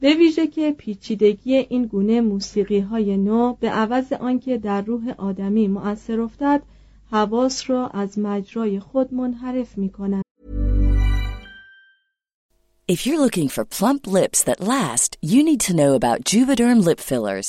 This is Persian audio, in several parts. به ویژه که پیچیدگی این گونه موسیقی‌های نو به عوض آنکه در روح آدمی مؤثر افتد، حواس را از مجرای خود منحرف می‌کند. If you're looking for plump lips that last, you need to know about Juvéderm lip fillers.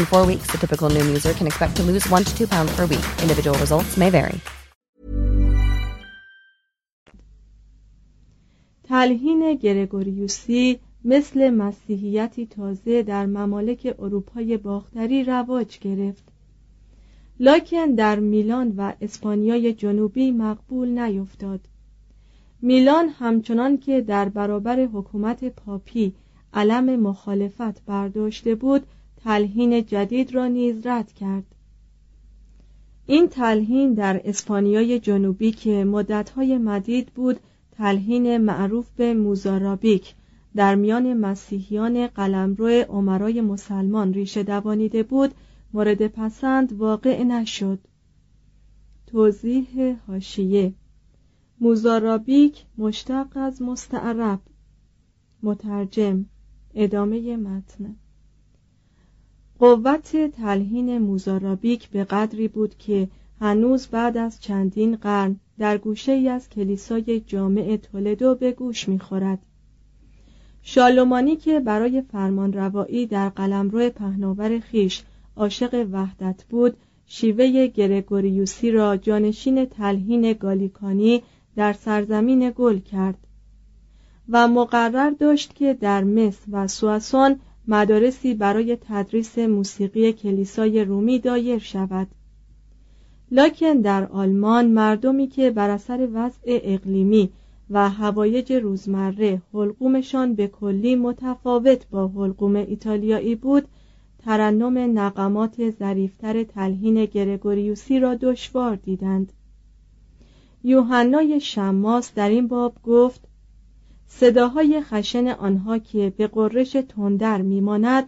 In 4 weeks, the typical Noom user can expect to lose 1 to 2 pounds per week. Individual results may vary. تلحین گرگوریوسی مثل مسیحیتی تازه در ممالک اروپای باختری رواج گرفت، لکن در میلان و اسپانیای جنوبی مقبول نیفتاد. میلان همچنان که در برابر حکومت پاپی علم مخالفت برداشته بود، تلحین جدید را نیز رد کرد. این تلحین در اسپانیای جنوبی که مدت‌های مدید بود تلحین معروف به موزارابیک در میان مسیحیان قلمرو امرای مسلمان ریشه دوانیده بود، مورد پسند واقع نشد. توضیح حاشیه: موزارابیک مشتق از مستعرب. مترجم: ادامه متن. قوت تلحین موزارابیک به قدری بود که هنوز بعد از چندین قرن در گوشه‌ای از کلیسای جامع تولدو به گوش می‌خورد. شالومانی که برای فرمانروایی در قلمرو پهناور خیش عاشق وحدت بود، شیوه گرگوریوسی را جانشین تلحین گالیکانی در سرزمین گل کرد و مقرر داشت که در مصر و سوسن مدارسی برای تدریس موسیقی کلیسای رومی دایر شود. لکن در آلمان مردمی که بر اثر وضع اقلیمی و هوایج روزمره حلقومشان به کلی متفاوت با حلقوم ایتالیایی بود، ترنم نغمات ظریفتر تلحین گرگوریوسی را دشوار دیدند. یوحنای شماس در این باب گفت: صداهای خشن آنها که به قررش تندر میماند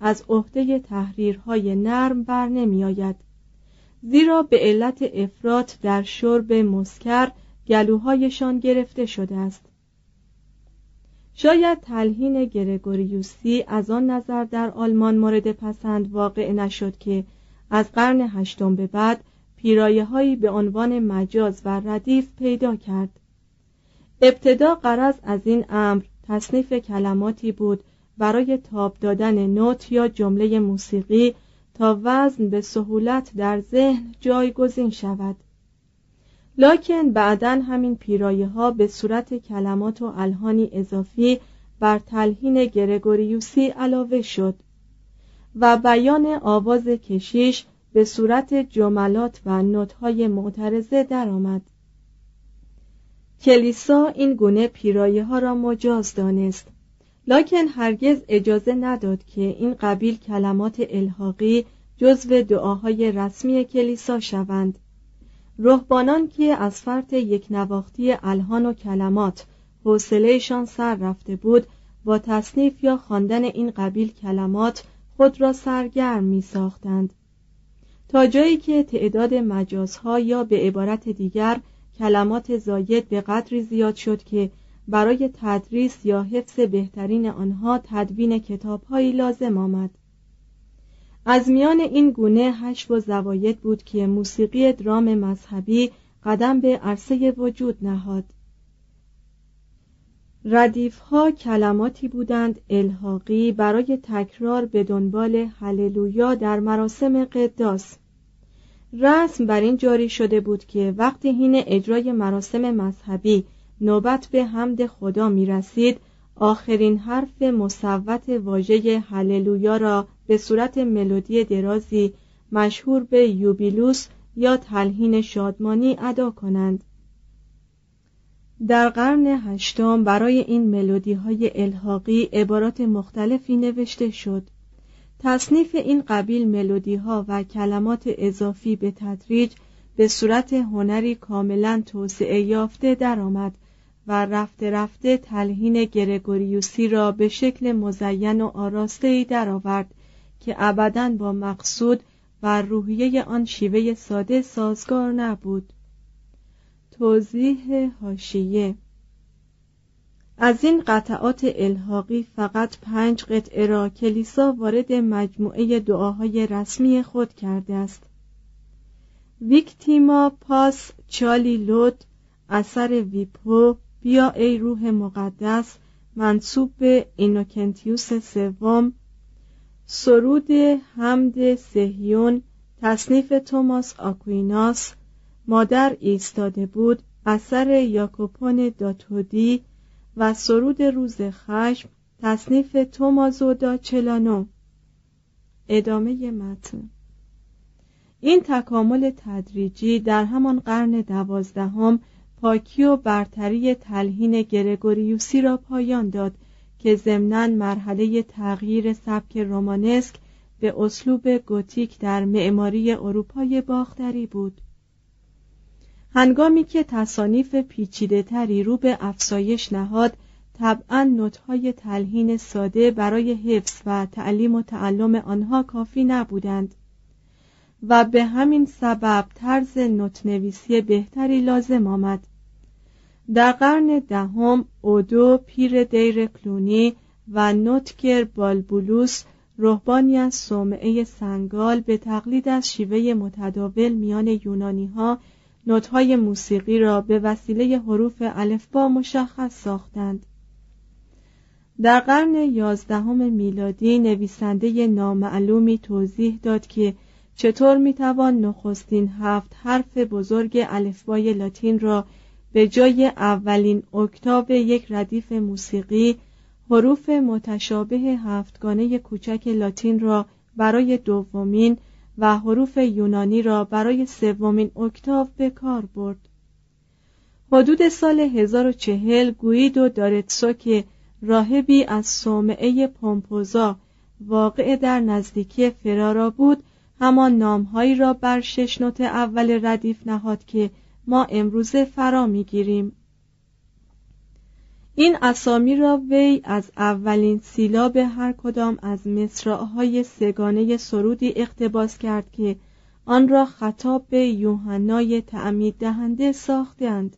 از عهده تحریرهای نرم بر نمی آید، زیرا به علت افراط در شرب مسکر گلوهایشان گرفته شده است. شاید تلحین گرگوریوسی از آن نظر در آلمان مورد پسند واقع نشد که از قرن هشتم به بعد پیرایه‌هایی به عنوان مجاز و ردیف پیدا کرد. ابتدا غرض از این امر تصنیف کلماتی بود برای تاب دادن نوت یا جمله موسیقی تا وزن به سهولت در ذهن جایگزین شود، لکن بعداً همین پیرایه‌ها به صورت کلمات و الهانی اضافی بر تلحین گرگوریوسی علاوه شد و بیان آواز کشیش به صورت جملات و نوت‌های معترضه درآمد. کلیسا این گونه پیرایه‌ها را مجاز دانست، لکن هرگز اجازه نداد که این قبیل کلمات الحاقی جزو دعاهای رسمی کلیسا شوند. رهبانان که از فرط یکنواختی الحان و کلمات حوصله‌شان سر رفته بود، با تصنیف یا خواندن این قبیل کلمات خود را سرگرم می‌ساختند، تا جایی که تعداد مجازها یا به عبارت دیگر کلمات زاید به قدری زیاد شد که برای تدریس یا حفظ بهترین آنها تدوین کتاب‌هایی لازم آمد. از میان این گونه حشو و زواید بود که موسیقی درام مذهبی قدم به عرصه وجود نهاد. ردیف‌ها کلماتی بودند الحاقی برای تکرار به دنبال هللویا در مراسم قداس. رسم بر این جاری شده بود که وقتی حین اجرای مراسم مذهبی نوبت به حمد خدا می رسید، آخرین حرف مصوت واژه هللویا را به صورت ملودی درازی مشهور به یوبیلوس یا تلحین شادمانی ادا کنند. در قرن هشتم برای این ملودی‌های الحاقی عبارات مختلفی نوشته شد. تصنیف این قبیل ملودی‌ها و کلمات اضافی به تدریج به صورت هنری کاملاً توسعه یافته درآمد و رفته رفته تلحین گرگوریوسی را به شکل مزین و آراسته‌ای درآورد که ابداً با مقصود و روحیه آن شیوه ساده سازگار نبود. توضیح حاشیه: از این قطعات الحاقی فقط 5 قطعه را کلیسا وارد مجموعه دعاهای رسمی خود کرده است. ویکتیما پاس چالی لود، اثر ویپو، بیا ای روح مقدس، منسوب به اینوکنتیوس سوم، سرود حمد سهیون، تصنیف توماس آکویناس، مادر ایستاده بود، اثر یاکوپون داتودی و سرود روز خشم، تصنیف تومازو دا چلانو. ادامه متن. این تکامل تدریجی در همان قرن 12 پاکی و برتری تلحین گرگوریوسی را پایان داد که ضمناً مرحله تغییر سبک رومانسک به اسلوب گوتیک در معماری اروپای باختری بود. هنگامی که تصانیف پیچیده تری رو به افزایش نهاد، طبعاً نوت‌های تلحین ساده برای حفظ و تعلیم و تعلم آنها کافی نبودند و به همین سبب طرز نوت‌نویسی بهتری لازم آمد. در قرن 10 اودو پیر دیر کلونی و نوتگر بالبولوس، رهبانی از صومعه سنگال، به تقلید از شیوه متداول میان یونانی‌ها نوت‌های موسیقی را به وسیله حروف الفبا مشخص ساختند. در قرن 11 میلادی نویسنده نامعلومی توضیح داد که چطور میتوان نخستین 7 حرف بزرگ الفبای لاتین را به جای اولین اکتاب یک ردیف موسیقی، حروف متشابه 7 گانه کوچک لاتین را برای دومین و حروف یونانی را برای سومین اکتاو به کار برد. حدود سال 1040 گویدو دارتسو که راهبی از صومعه پومپوزا واقع در نزدیکی فرارا بود، همان نامهایی را بر 6 نوت اول ردیف نهاد که ما امروز فرا میگیریم. این اسامی را وی از اولین سیلاب هر کدام از مصرع‌های سگانه سرودی اقتباس کرد که آن را خطاب به یوحنای تعمید دهنده ساختند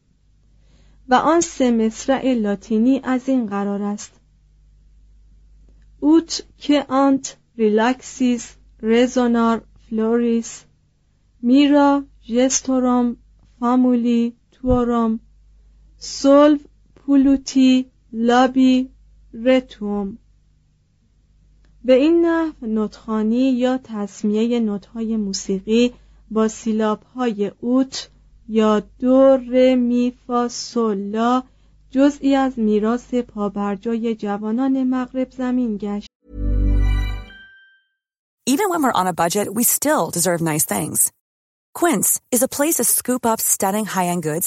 و آن 3 مصرع لاتینی از این قرار است: اوت که آنت ریلاکسیس رزونار فلوریس میرا جستورم فامولی تورم سولو پولوتی لابی رتوم. به این نحو نتخوانی یا تسمیه نت‌های موسیقی با سیلاب‌های اوت یا دو ر می فا سل لا جزئی از میراث پابرجای جوانان مغرب زمین گشت. Even when we're on a budget, we still deserve nice things. Quince is a place to scoop up stunning high-end goods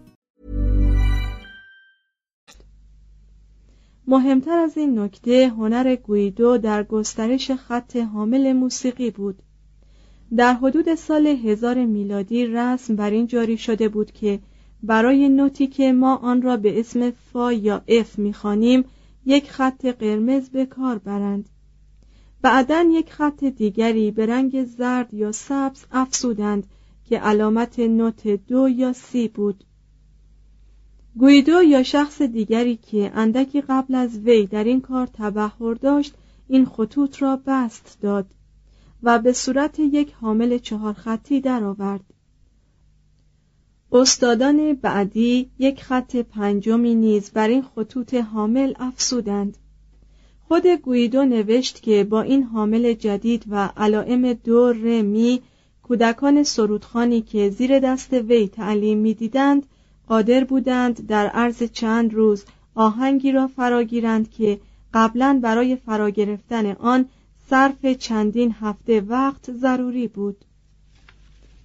مهمتر از این نکته، هنر گویدو در گسترش خط حامل موسیقی بود. در حدود سال 1000 میلادی رسم بر این جاری شده بود که برای نوتی که ما آن را به اسم فا یا اف می‌خوانیم، یک خط قرمز به کار برند. بعداً یک خط دیگری به رنگ زرد یا سبز افزودند که علامت نوت دو یا سی بود. گویدو یا شخص دیگری که اندکی قبل از وی در این کار تبحر داشت، این خطوط را بست داد و به صورت یک حامل 4 خطی درآورد. استادان بعدی یک خط 5می نیز بر این خطوط حامل افزودند. خود گویدو نوشت که با این حامل جدید و علائم دو ر می، کودکان سرودخوانی که زیر دست وی تعلیم می‌دیدند قادر بودند در عرض چند روز آهنگی را فراگیرند که قبلاً برای فراگرفتن آن صرف چندین هفته وقت ضروری بود.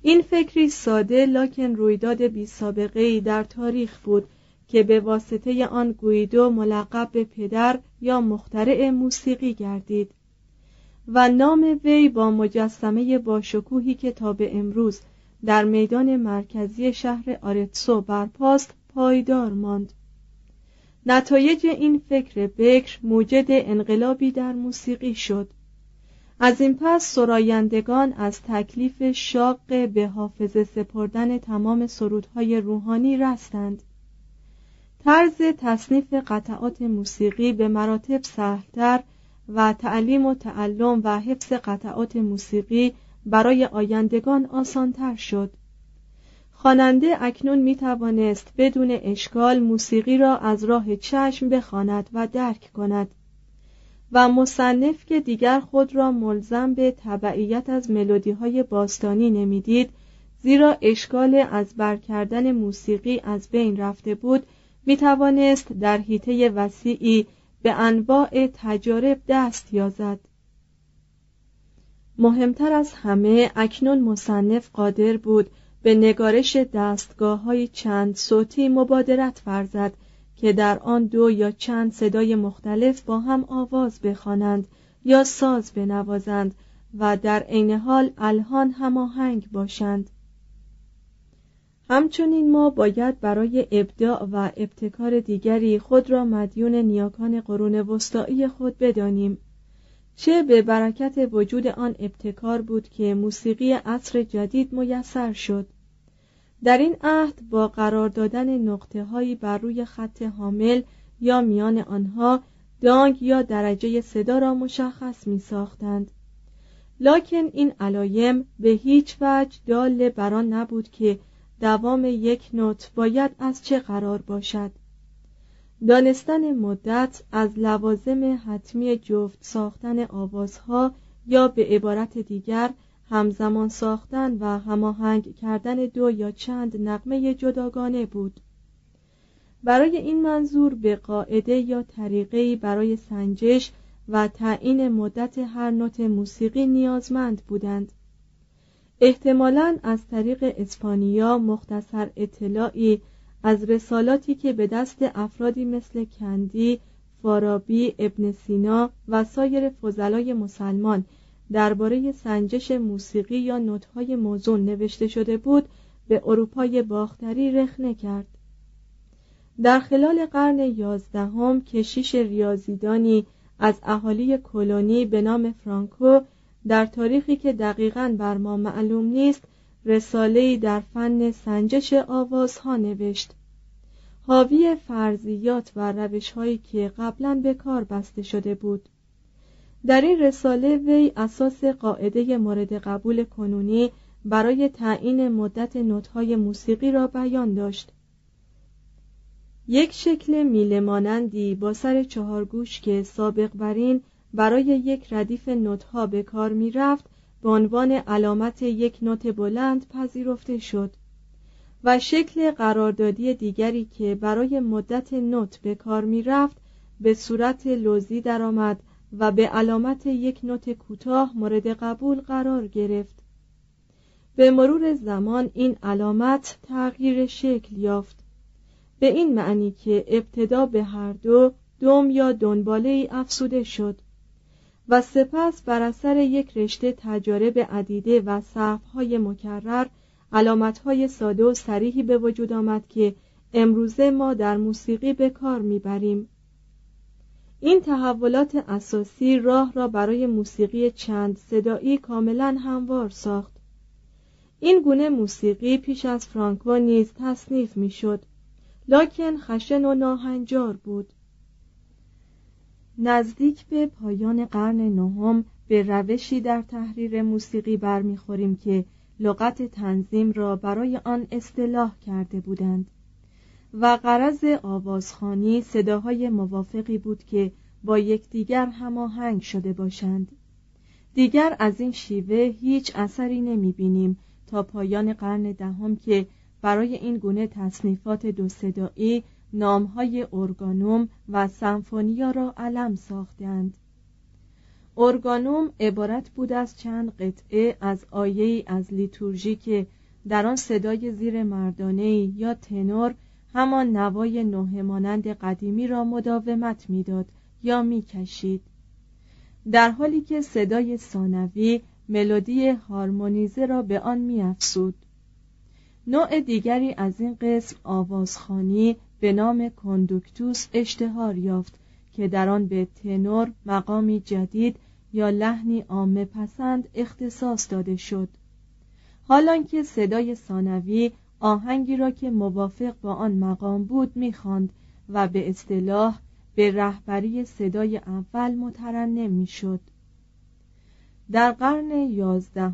این فکری ساده لکن رویداد بی سابقه‌ای در تاریخ بود که به واسطه آن گویدو ملقب به پدر یا مخترع موسیقی گردید و نام وی با مجسمه باشکوهی که تا به امروز در میدان مرکزی شهر آرتسو برپاست پایدار ماند. نتایج این فکر بکر موجد انقلابی در موسیقی شد. از این پس سرایندگان از تکلیف شاق به حافظه سپردن تمام سرودهای روحانی رستند. طرز تصنیف قطعات موسیقی به مراتب سهل‌تر و تعلیم و تعلم و حفظ قطعات موسیقی برای آیندگان آسان‌تر شد. خواننده اکنون می‌توانست بدون اشکال موسیقی را از راه چشم بخواند و درک کند و مصنف که دیگر خود را ملزم به تبعیت از ملودی‌های باستانی نمی‌دید، زیرا اشکال از برکردن موسیقی از بین رفته بود، می‌توانست در حیطه وسیعی به انواع تجارب دست یازد. مهمتر از همه، اکنون مصنف قادر بود به نگارش دستگاه‌های چند صوتی مبادرت ورزد که در آن دو یا چند صدای مختلف با هم آواز بخوانند یا ساز بنوازند و در عین حال الحان هماهنگ باشند. همچنین ما باید برای ابداع و ابتکار دیگری خود را مدیون نیاکان قرون وسطایی خود بدانیم. چه به برکت وجود آن ابتکار بود که موسیقی عصر جدید میسر شد. در این عهد با قرار دادن نقطه‌هایی بر روی خط حامل یا میان آنها دانگ یا درجه صدا را مشخص می‌ساختند. لکن این علایم به هیچ وجه دال بر آن نبود که دوام یک نوت باید از چه قرار باشد. دانستن مدت از لوازم حتمی جفت ساختن آوازها یا به عبارت دیگر همزمان ساختن و هماهنگ کردن دو یا چند نغمه جداگانه بود. برای این منظور به قاعده یا طریقه‌ای برای سنجش و تعیین مدت هر نوت موسیقی نیازمند بودند. احتمالاً از طریق اسپانیا مختصر اطلاعی از رسالاتی که به دست افرادی مثل کندی، فارابی، ابن سینا و سایر فضلای مسلمان درباره سنجش موسیقی یا نوت‌های موزون نوشته شده بود به اروپای باختری رخنه کرد. در خلال قرن 11 کشیش ریاضیدانی از اهالی کلونی به نام فرانکو در تاریخی که دقیقاً بر ما معلوم نیست رساله‌ای در فن سنجش آوازها نوشت، حاوی فرضیات و روش‌هایی که قبلاً به کار بسته شده بود. در این رساله وی اساس قاعده مورد قبول کنونی برای تعیین مدت نوت‌های موسیقی را بیان داشت. یک شکل میله مانندی با سر 4 گوش که سابق بر این برای یک ردیف نوت‌ها به کار می‌رفت به عنوان علامت یک نوت بلند پذیرفته شد و شکل قراردادی دیگری که برای مدت نوت به کار می‌رفت به صورت لوزی درآمد و به علامت یک نوت کوتاه مورد قبول قرار گرفت. به مرور زمان این علامت تغییر شکل یافت، به این معنی که ابتدا به هر دو دم یا دنباله ای افزوده شد و سپس بر اثر یک رشته تجارب عدیده و صحف‌های مکرر علامت‌های ساده و صریحی به وجود آمد که امروزه ما در موسیقی به کار می‌بریم. این تحولات اساسی راه را برای موسیقی چند صدایی کاملاً هموار ساخت. این گونه موسیقی پیش از فرانکو نیز تصنیف می‌شد، لکن خشن و ناهنجار بود. نزدیک به پایان قرن 9 به روشی در تحریر موسیقی برمیخوریم که لغت تنظیم را برای آن اصطلاح کرده بودند و غرض آوازخوانی صداهای موافقی بود که با یکدیگر هماهنگ شده باشند. دیگر از این شیوه هیچ اثری نمی‌بینیم تا پایان قرن 10 که برای این گونه تصنیفات دو صدایی نام‌های ارگانوم و سمفونیا را علم ساختند. ارگانوم عبارت بود از چند قطعه از آیه‌ای از لیتورژی که در آن صدای زیر مردانه‌ای یا تنور همان نوای نوحه مانند قدیمی را مداومت می‌داد یا می‌کشید، در حالی که صدای ثانوی ملودی هارمونیزه را به آن می‌افزود. نوع دیگری از این قسم آوازخوانی به نام کندوکتوس اشتهار یافت که در آن به تنور، مقامی جدید یا لحنی عامه پسند اختصاص داده شد، حالانکه صدای ثانوی آهنگی را که موافق با آن مقام بود می‌خواند و به اصطلاح به رهبری صدای اول مترنم میشد. در قرن 11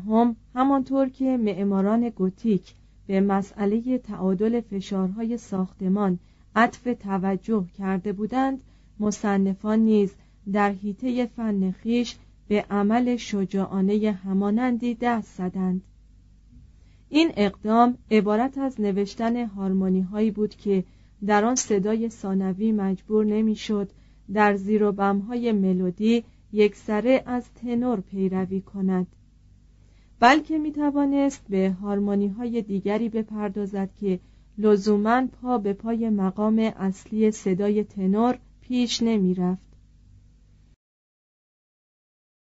همانطور که معماران گوتیک به مسئله تعادل فشارهای ساختمان عطف توجه کرده بودند، مصنفان نیز در حیطه فن خویش به عمل شجاعانه همانندی دست زدند. این اقدام عبارت از نوشتن هارمونی‌هایی بود که در آن صدای ثانوی مجبور نمی‌شد در زیر و بم‌های ملودی یکسره از تنور پیروی کند، بلکه می‌توانست به هارمونی‌های دیگری بپردازد که لزوماً پا به پای مقام اصلی صدای تنور پیش نمی‌رفت.